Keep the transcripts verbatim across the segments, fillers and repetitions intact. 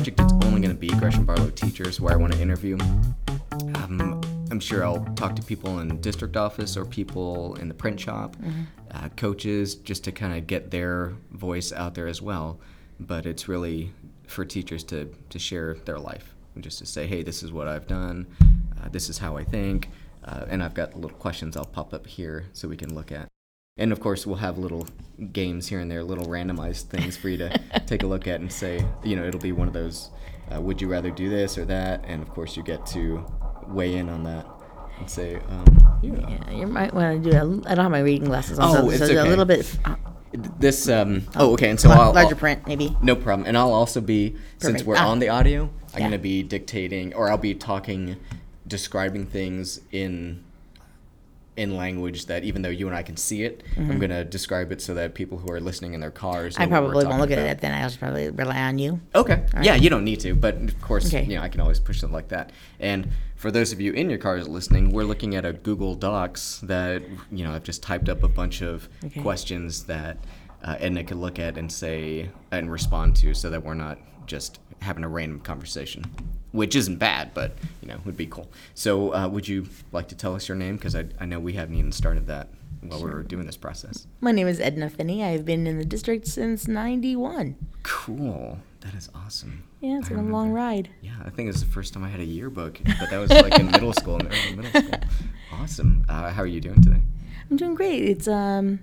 project, it's only going to be Gresham Barlow teachers where I want to interview. Um, I'm sure I'll talk to people in district office or people in the print shop, mm-hmm. uh, coaches, just to kind of get their voice out there as well. But it's really for teachers to, to share their life and just to say, hey, this is what I've done. Uh, this is how I think. Uh, and I've got little questions I'll pop up here so we can look at. And, of course, we'll have little games here and there, little randomized things for you to take a look at and say, you know, it'll be one of those, uh, would you rather do this or that? And, of course, you get to weigh in on that and say, um, you know. Yeah, you might want to do a, I don't have my reading glasses on, oh, so, it's so okay. a little bit. Uh, this, um, oh, okay, and so I'll. Larger I'll, print, maybe. No problem. And I'll also be, Perfect. since we're ah. on the audio, I'm yeah. going to be dictating, or I'll be talking, describing things in in language that even though you and I can see it, mm-hmm. I'm going to describe it so that people who are listening in their cars know I probably won't look about. at it then. I'll probably rely on you. Okay. Right. Yeah, you don't need to, but of course, okay. you know, I can always push something like that. And for those of you in your cars listening, we're looking at a Google Docs that, you know, I've just typed up a bunch of okay. questions that uh, Edna can look at and say and respond to so that we're not just having a random conversation. Which isn't bad, but, you know, would be cool. So uh, would you like to tell us your name? Because I, I know we haven't even started that while sure. we were doing this process. My name is Edna Finney. I've been in the district since ninety-one. Cool. That is awesome. Yeah, it's I been remember. a long ride. Yeah, I think it's the first time I had a yearbook, but that was like in middle school and early middle school. Awesome. Uh, how are you doing today? I'm doing great. It's um,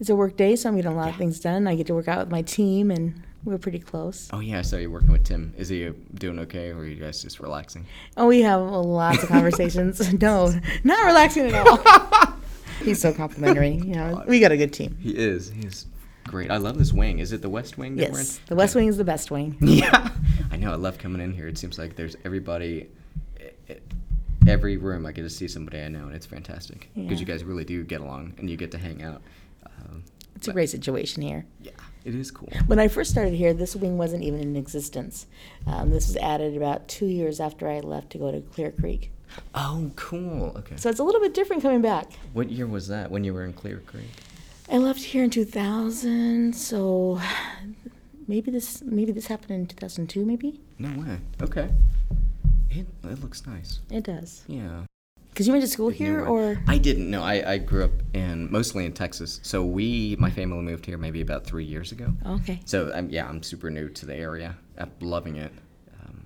it's a work day, so I'm getting a lot yeah. of things done. I get to work out with my team and... We're pretty close. Oh, yeah, I saw you working with Tim. Is he doing okay, or are you guys just relaxing? Oh, we have lots of conversations. No, not relaxing at all. He's so complimentary. You know, we got a good team. He is. He's great. I love this wing. Is it the West Wing that yes, we're in? Yes, the West yeah. Wing is the best wing. Yeah. I know. I love coming in here. It seems like there's everybody, every room I get to see somebody I know, and it's fantastic because yeah. you guys really do get along, and you get to hang out. Um, it's but, a great situation here. Yeah. It is cool. When I first started here, this wing wasn't even in existence. Um, this was added about two years after I left to go to Clear Creek. Oh, cool. Okay. So it's a little bit different coming back. What year was that when you were in Clear Creek? I left here in two thousand, so maybe this maybe this happened in two thousand two, maybe? No way. Okay. It, it looks nice. It does. Yeah. Because you went to school here, or? I didn't, no. I, I grew up in mostly in Texas. So we, my family moved here maybe about three years ago. Okay. So, I'm, yeah, I'm super new to the area. I'm loving it. Um,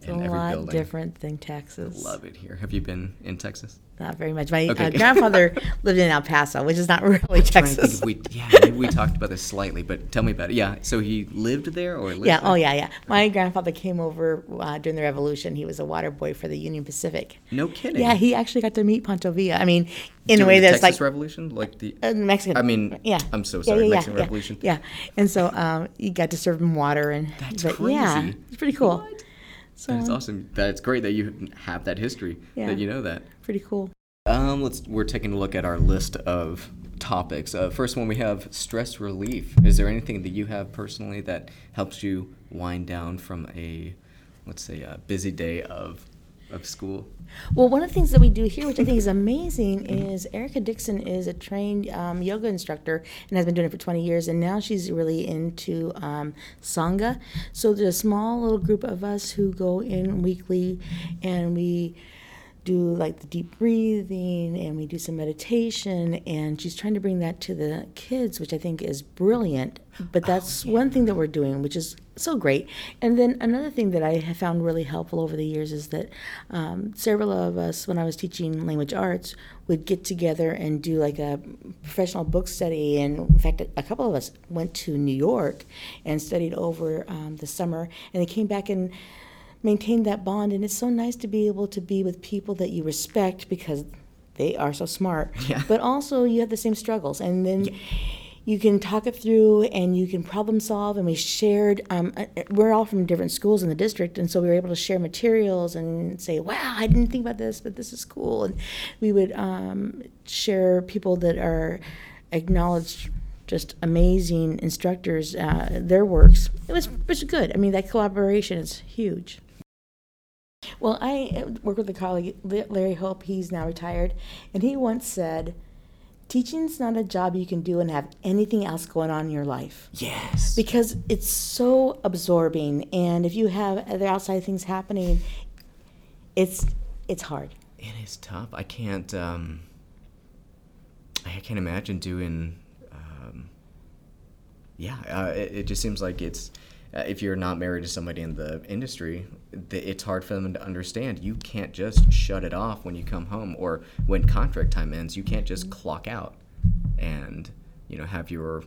it's a lot different than Texas. I love it here. Have you been in Texas? Not very much. My okay. uh, grandfather lived in El Paso, which is not really Texas. We, yeah, maybe we talked about this slightly, but tell me about it. Yeah, so he lived there or lived Yeah, there? oh, yeah, yeah. My grandfather came over uh, during the Revolution. He was a water boy for the Union Pacific. No kidding. Yeah, he actually got to meet Pancho Villa. I mean, in during a way that's like... the Texas Revolution? Like the... Uh, Mexican. I mean, yeah. I'm so sorry, yeah, yeah, yeah, Mexican yeah, Revolution. Yeah, and so um, he got to serve him water. and. That's but, crazy. Yeah, it's pretty cool. What? So, that's awesome. That's great that you have that history, yeah, that you know that. Pretty cool. Um, let's. We're taking a look at our list of topics. Uh, first one, we have stress relief. Is there anything that you have personally that helps you wind down from a, let's say, a busy day of of school? Well, one of the things that we do here, which I think is amazing, is Erica Dixon is a trained um, yoga instructor and has been doing it for twenty years, and now she's really into um, Sangha. So there's a small little group of us who go in weekly, and we do like the deep breathing, and we do some meditation, and she's trying to bring that to the kids, which I think is brilliant. But that's oh, yeah. one thing that we're doing, which is so great. And then another thing that I have found really helpful over the years is that um, several of us, when I was teaching language arts, would get together and do like a professional book study. And in fact, a couple of us went to New York and studied over um, the summer, and they came back and maintained that bond. And it's so nice to be able to be with people that you respect because they are so smart. Yeah. But also you have the same struggles. And then... Yeah. You can talk it through, and you can problem solve, and we shared, um, we're all from different schools in the district, and so we were able to share materials and say, wow, I didn't think about this, but this is cool. And we would um, share people that are acknowledged just amazing instructors, uh, their works. It was, it was good. I mean, that collaboration is huge. Well, I work with a colleague, Larry Hope. He's now retired, and he once said, teaching's not a job you can do and have anything else going on in your life. Yes. Because it's so absorbing, and if you have other outside things happening, it's it's hard. It is tough. I can't um, I can't imagine doing um, yeah, uh, it, it just seems like it's uh, if you're not married to somebody in the industry, th- it's hard for them to understand. You can't just shut it off when you come home, or when contract time ends, you can't just mm-hmm. clock out and, you know, have your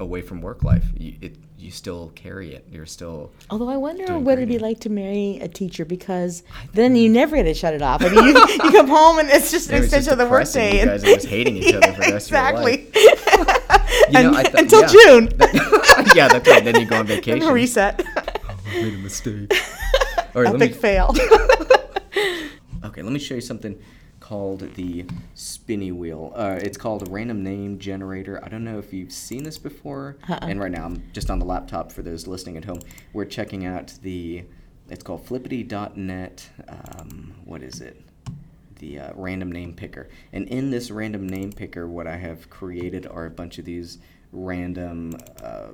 away from work life. You, it, you still carry it. You're still. Although I wonder what it'd be like to marry a teacher, because then you never get to shut it off. I mean, you, you come home and it's just an extension of the workday. You guys are just hating each other yeah, for the rest exactly. of your life. You know, I th- until yeah. June. That, yeah, that's right. Then you go on vacation. Then reset. Oh, I made a mistake. All right, epic me, fail. Okay, let me show you something called the spinny wheel. Uh, it's called a random name generator. I don't know if you've seen this before. Uh-uh. And right now I'm just on the laptop for those listening at home. We're checking out the, it's called flippity dot net. Um, what is it? The uh, random name picker. And in this random name picker, what I have created are a bunch of these random, uh,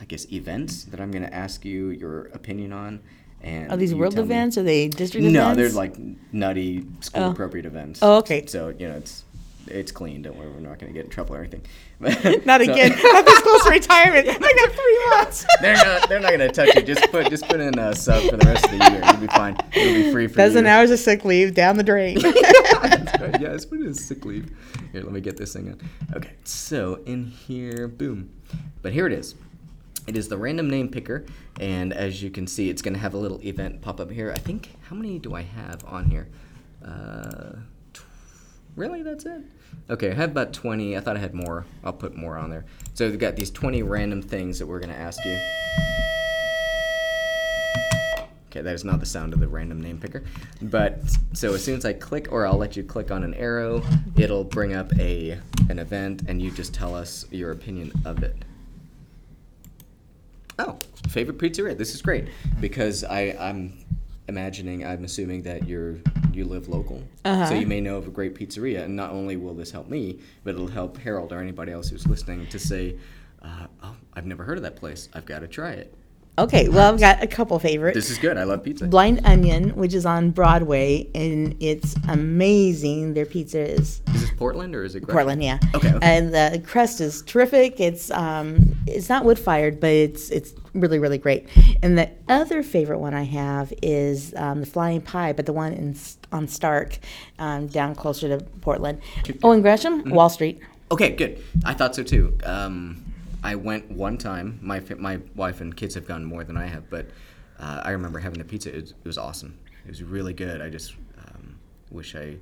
I guess, events that I'm going to ask you your opinion on. And are these world events? Me, are they district no, events? No, they're like nutty, school-appropriate oh. events. Oh, okay. So, you know, it's it's clean. Don't worry, we're not going to get in trouble or anything. Not again. Not this close to retirement. I got three months. They're not They're not going to touch you. Just put just put in a sub for the rest of the year. You'll be fine. You'll be free for a year. Dozen hours of sick leave down the drain. Right. Yeah, let's put in sick leave. Here, let me get this thing on. Okay, so in here, boom. But here it is. It is the random name picker, and as you can see, it's going to have a little event pop up here. I think, how many do I have on here? Uh, tw- really? That's it? Okay, I have about twenty. I thought I had more. I'll put more on there. So we've got these twenty random things that we're going to ask you. Okay, that is not the sound of the random name picker. But so as soon as I click, or I'll let you click on an arrow, it'll bring up a an event, and you just tell us your opinion of it. Oh, favorite pizzeria. This is great, because I, I'm imagining, I'm assuming that you're you live local, uh-huh. so you may know of a great pizzeria. And not only will this help me, but it'll help Harold or anybody else who's listening to say, uh, "Oh, I've never heard of that place. I've got to try it." Okay, well, I've got a couple favorites. This is good. I love pizza. Blind Onion, which is on Broadway, and it's amazing. Their pizza is. Is this Portland or is it Gresham? Portland? Yeah. Okay, okay. And the crust is terrific. It's um, it's not wood fired, but it's it's really really great. And the other favorite one I have is um, the Flying Pie, but the one in on Stark, um, down closer to Portland. Oh, in Gresham, mm-hmm. Wall Street. Okay, good. I thought so too. Um, I went one time. My my wife and kids have gone more than I have, but uh, I remember having the pizza. It was, it was awesome. It was really good. I just um, wish I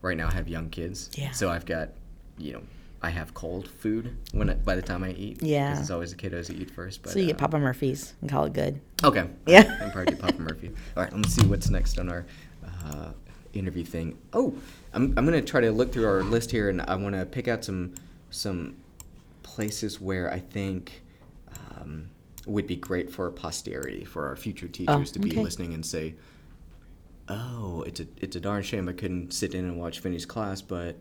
right now I have young kids, yeah. so I've got you know I have cold food when it, by the time I eat. Yeah, because it's always the kiddos that eat first. But, so you get um, Papa Murphy's and call it good. Okay. Yeah. I'm probably get Papa Murphy. All right. Let me see what's next on our uh, interview thing. Oh, I'm I'm gonna try to look through our list here, and I want to pick out some some. places where I think um, would be great for posterity, for our future teachers oh, to be okay. listening and say, "Oh, it's a it's a darn shame I couldn't sit in and watch Finney's class, but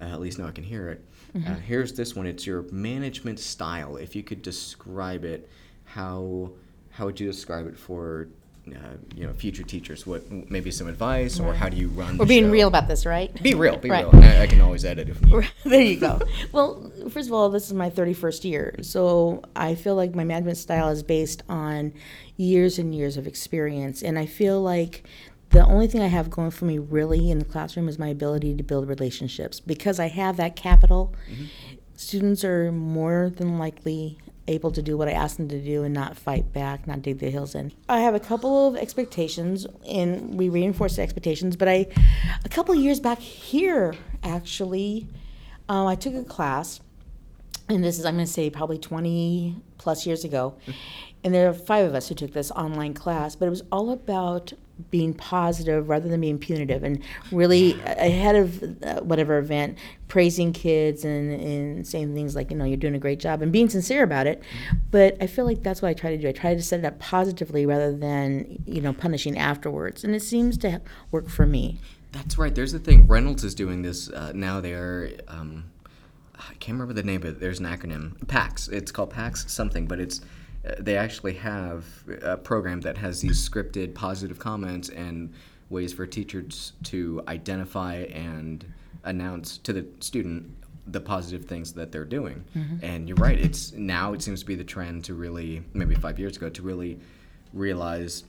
uh, at least now I can hear it." Mm-hmm. Uh, here's this one. It's your management style. If you could describe it, how how would you describe it for uh, you know future teachers? What maybe some advice, right. or how do you run? We're the being show? Real about this, right? Be real, be right. real. I, I can always edit if need. There you go. Well. First of all, this is my thirty-first year, so I feel like my management style is based on years and years of experience, and I feel like the only thing I have going for me really in the classroom is my ability to build relationships. Because I have that capital, mm-hmm. students are more than likely able to do what I ask them to do and not fight back, not dig their heels in. I have a couple of expectations, and we reinforce the expectations, but I, a couple of years back here, actually, um, I took a class. And this is, I'm going to say, probably twenty plus years ago. And there are five of us who took this online class, but it was all about being positive rather than being punitive, and really ahead of whatever event, praising kids and, and saying things like, you know, you're doing a great job and being sincere about it. But I feel like that's what I try to do. I try to set it up positively rather than, you know, punishing afterwards. And it seems to work for me. That's right. There's a thing. Reynolds is doing this uh, now. They are, um, I can't remember the name, but there's an acronym. PAX. It's called PAX something, but it's uh, they actually have a program that has these scripted positive comments and ways for teachers to identify and announce to the student the positive things that they're doing. Mm-hmm. And you're right. It's now it seems to be the trend to really, maybe five years ago, to really realize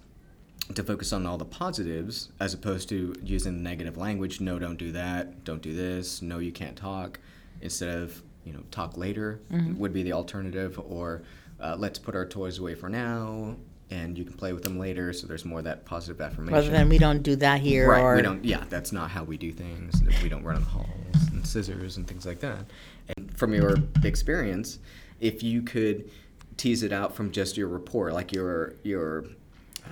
to focus on all the positives as opposed to using negative language. No, don't do that. Don't do this. No, you can't talk. Instead of, you know, talk later mm-hmm. would be the alternative, or uh, let's put our toys away for now and you can play with them later. So there's more of that positive affirmation. Rather than we don't do that here. Right. Or we don't, yeah, that's not how we do things. We don't run on the halls and scissors and things like that. And from your experience, if you could tease it out from just your report, like your your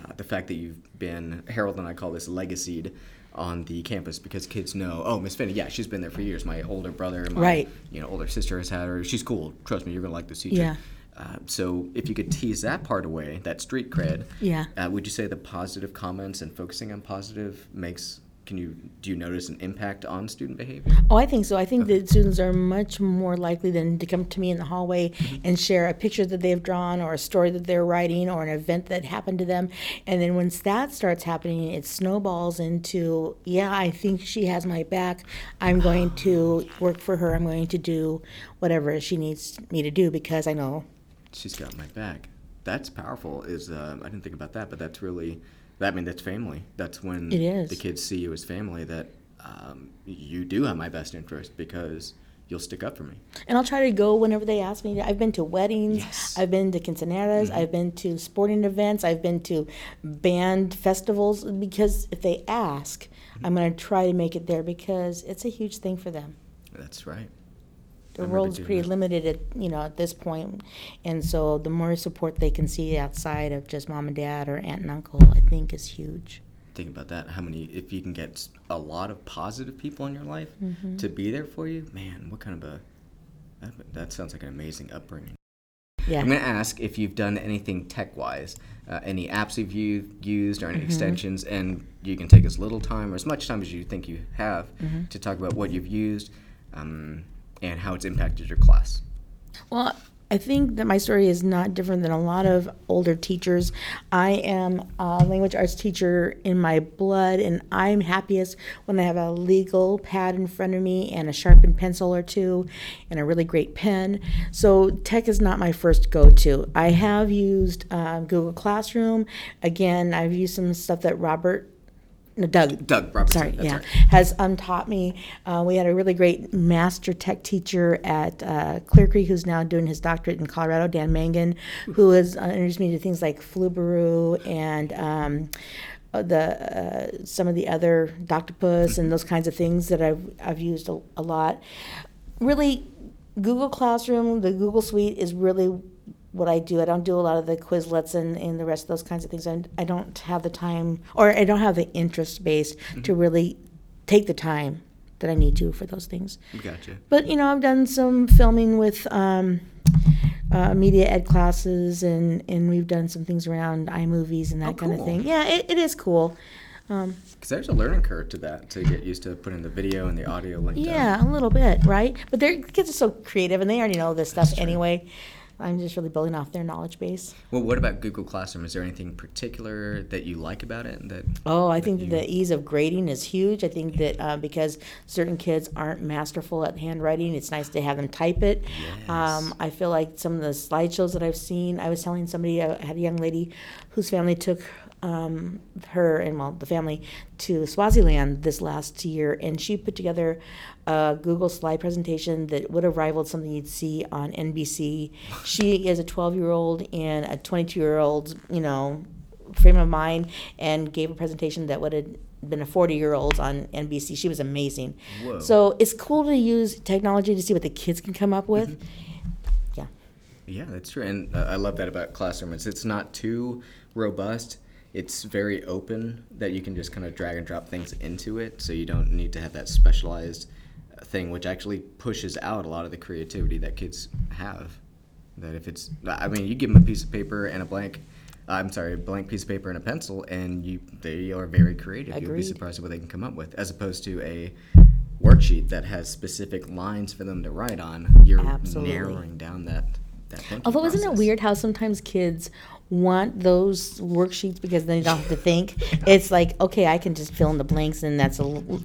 uh, the fact that you've been, Harold and I call this legacied on the campus, because kids know, oh, Miss Finney, yeah, she's been there for years. My older brother, my right. you know, older sister has had her. She's cool. Trust me, you're gonna like this teacher. Yeah. Uh, so if you could tease that part away, that street cred, yeah. uh, would you say the positive comments and focusing on positive makes? Can you do you notice an impact on student behavior? Oh, I think so. I think okay. that students are much more likely than to come to me in the hallway and share a picture that they've drawn or a story that they're writing or an event that happened to them. And then once that starts happening, it snowballs into, yeah, I think she has my back. I'm going to work for her. I'm going to do whatever she needs me to do because I know she's got my back. That's powerful. Is uh, I didn't think about that, but that's really. I mean, that's family. That's when the kids see you as family, that um, you do have my best interest because you'll stick up for me. And I'll try to go whenever they ask me. I've been to weddings. Yes. I've been to quinceañeras. Mm-hmm. I've been to sporting events. I've been to band festivals because if they ask, mm-hmm. I'm going to try to make it there because it's a huge thing for them. That's right. The world's pretty limited at you know at this point, and so the more support they can see outside of just mom and dad or aunt and uncle, I think is huge. Think about that. How many? If you can get a lot of positive people in your life mm-hmm. to be there for you, man, what kind of a that, that sounds like an amazing upbringing. Yeah. I'm going to ask if you've done anything tech-wise, uh, any apps you've used or any mm-hmm. extensions, and you can take as little time or as much time as you think you have mm-hmm. to talk about what you've used. Um, and how it's impacted your class? Well, I think that my story is not different than a lot of older teachers. I am a language arts teacher in my blood, and I'm happiest when I have a legal pad in front of me and a sharpened pencil or two and a really great pen. So tech is not my first go-to. I have used uh, Google Classroom. Again, I've used some stuff that Robert No, Doug. Doug Robinson. Sorry, That's yeah, right. has um, taught me. Uh, we had a really great master tech teacher at uh, Clear Creek, who's now doing his doctorate in Colorado, Dan Mangan, who has uh, introduced me to things like Flubaroo and um, the uh, some of the other Doctopus and those kinds of things that I've I've used a, a lot. Really, Google Classroom, the Google Suite is really. What I do. I don't do a lot of the Quizlets and, and the rest of those kinds of things. I, I don't have the time or I don't have the interest base mm-hmm. to really take the time that I need to for those things. Gotcha. But, you know, I've done some filming with um, uh, media ed classes and, and we've done some things around iMovies and that oh, cool. kind of thing. Yeah, it, it is cool. Because um, there's a learning curve to that, to get used to putting the video and the audio linked up. Yeah, down. A little bit, right? But they're, kids are so creative and they already know this That's stuff true. Anyway. I'm just really building off their knowledge base. Well, what about Google Classroom? Is there anything particular that you like about it? That Oh, I that think that the ease of grading is huge. I think that uh, because certain kids aren't masterful at handwriting, it's nice to have them type it. Yes. Um, I feel like some of the slideshows that I've seen, I was telling somebody, I had a young lady whose family took um, her and, well, the family to Swaziland this last year, and she put together a Google slide presentation that would have rivaled something you'd see on N B C. She is a twelve-year-old in a twenty-two-year-old's, you know, frame of mind, and gave a presentation that would have been a forty-year-old on N B C. She was amazing. Whoa. So it's cool to use technology to see what the kids can come up with. Mm-hmm. Yeah. Yeah, that's true, and uh, I love that about Classroom. It's, it's not too robust. It's very open that you can just kind of drag and drop things into it, so you don't need to have that specialized thing, which actually pushes out a lot of the creativity that kids have. That if it's, I mean, you give them a piece of paper and a blank I'm sorry, a blank piece of paper and a pencil, and you they are very creative. Agreed. You'll be surprised at what they can come up with, as opposed to a worksheet that has specific lines for them to write on. You're Absolutely. narrowing down that that thinking Although process. Isn't it weird how sometimes kids want those worksheets because they don't have to think? It's like, okay, I can just fill in the blanks, and that's a l-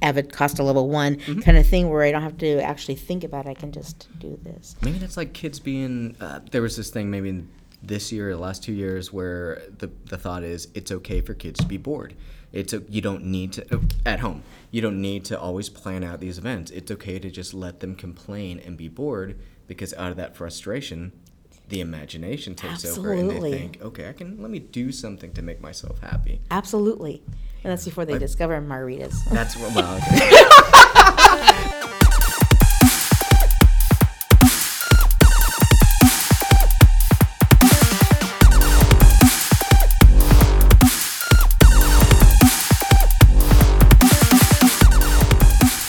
avid Costa level one mm-hmm. kind of thing where I don't have to actually think about it. I can just do this. Maybe that's like kids being uh, – there was this thing maybe in this year or the last two years where the, the thought is it's okay for kids to be bored. It's a, you don't need to – at home. You don't need to always plan out these events. It's okay to just let them complain and be bored, because out of that frustration, the imagination takes Absolutely. over, and they think, okay, I can let me do something to make myself happy. Absolutely. And that's before they but, discover Marita's. That's what, well, okay.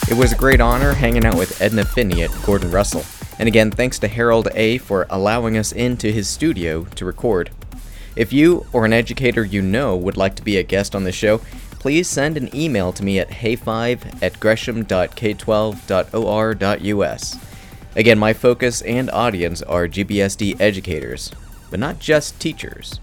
It was a great honor hanging out with Edna Finney at Gordon Russell. And again, thanks to Harold A. for allowing us into his studio to record. If you or an educator you know would like to be a guest on the show, please send an email to me at hey five at gresham dot k twelve dot o r dot u s. Again, my focus and audience are G B S D educators, but not just teachers.